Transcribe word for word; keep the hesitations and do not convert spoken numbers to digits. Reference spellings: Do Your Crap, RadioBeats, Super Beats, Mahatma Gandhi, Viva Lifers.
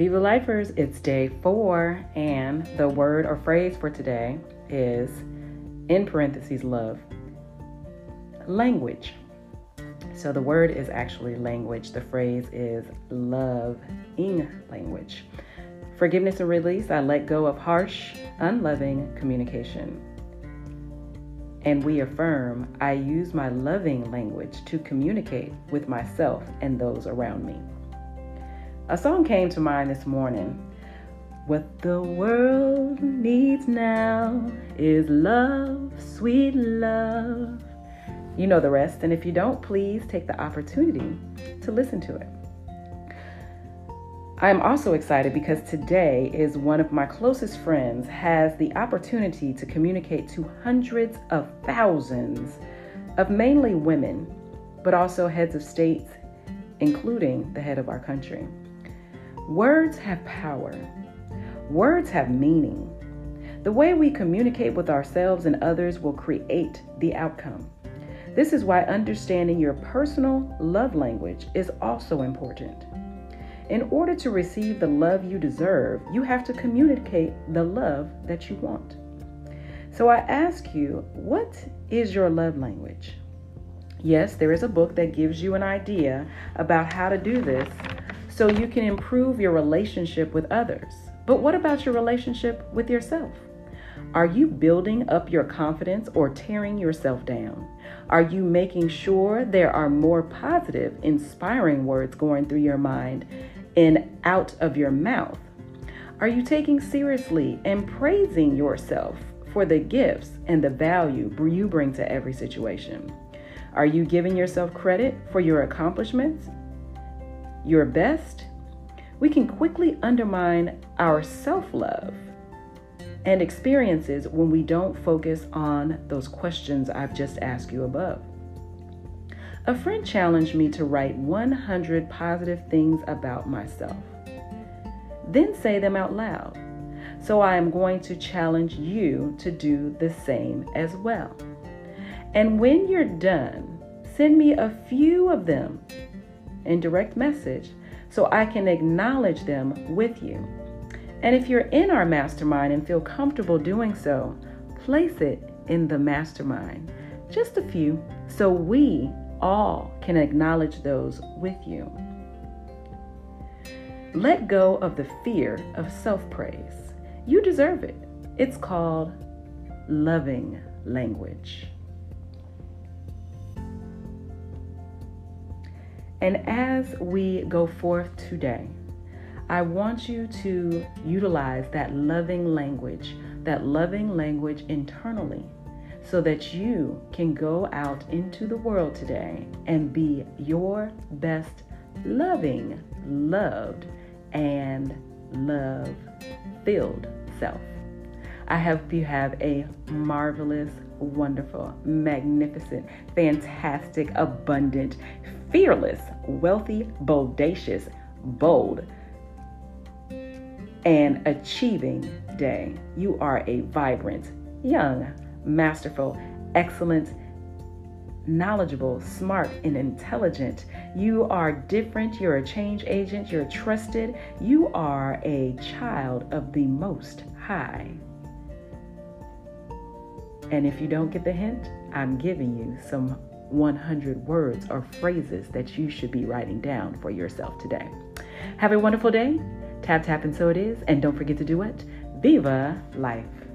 Viva Lifers, it's day four, and the word or phrase for today is, in parentheses, love. Language. So the word is actually language. The phrase is loving language. Forgiveness and release. I let go of harsh, unloving communication. And we affirm, I use my loving language to communicate with myself and those around me. A song came to mind this morning. What the world needs now is love, sweet love. You know the rest, and if you don't, please take the opportunity to listen to it. I'm also excited because today is one of my closest friends has the opportunity to communicate to hundreds of thousands of mainly women, but also heads of states, including the head of our country. Words have power. Words have meaning. The way we communicate with ourselves and others will create the outcome. This is why understanding your personal love language is also important. In order to receive the love you deserve, you have to communicate the love that you want. So I ask you, what is your love language? Yes, there is a book that gives you an idea about how to do this, so you can improve your relationship with others. But what about your relationship with yourself? Are you building up your confidence or tearing yourself down? Are you making sure there are more positive, inspiring words going through your mind and out of your mouth? Are you taking seriously and praising yourself for the gifts and the value you bring to every situation? Are you giving yourself credit for your accomplishments? Your best, we can quickly undermine our self-love and experiences when we don't focus on those questions I've just asked you above. A friend challenged me to write one hundred positive things about myself, then say them out loud. So I am going to challenge you to do the same as well. And when you're done, send me a few of them in direct message so I can acknowledge them with you. And if you're in our mastermind and feel comfortable doing so, place it in the mastermind, just a few, so we all can acknowledge those with you. Let go of the fear of self-praise. You deserve it. It's called loving language. And as we go forth today, I want you to utilize that loving language, that loving language internally, so that you can go out into the world today and be your best loving, loved, and love-filled self. I hope you have a marvelous, wonderful, magnificent, fantastic, abundant, fearless, wealthy, bodacious, bold, and achieving day. You are a vibrant, young, masterful, excellent, knowledgeable, smart, and intelligent. You are different. You're a change agent. You're trusted. You are a child of the Most High. And if you don't get the hint, I'm giving you some one hundred words or phrases that you should be writing down for yourself today. Have a wonderful day. Tap, tap, and so it is. And don't forget to do it. Viva life.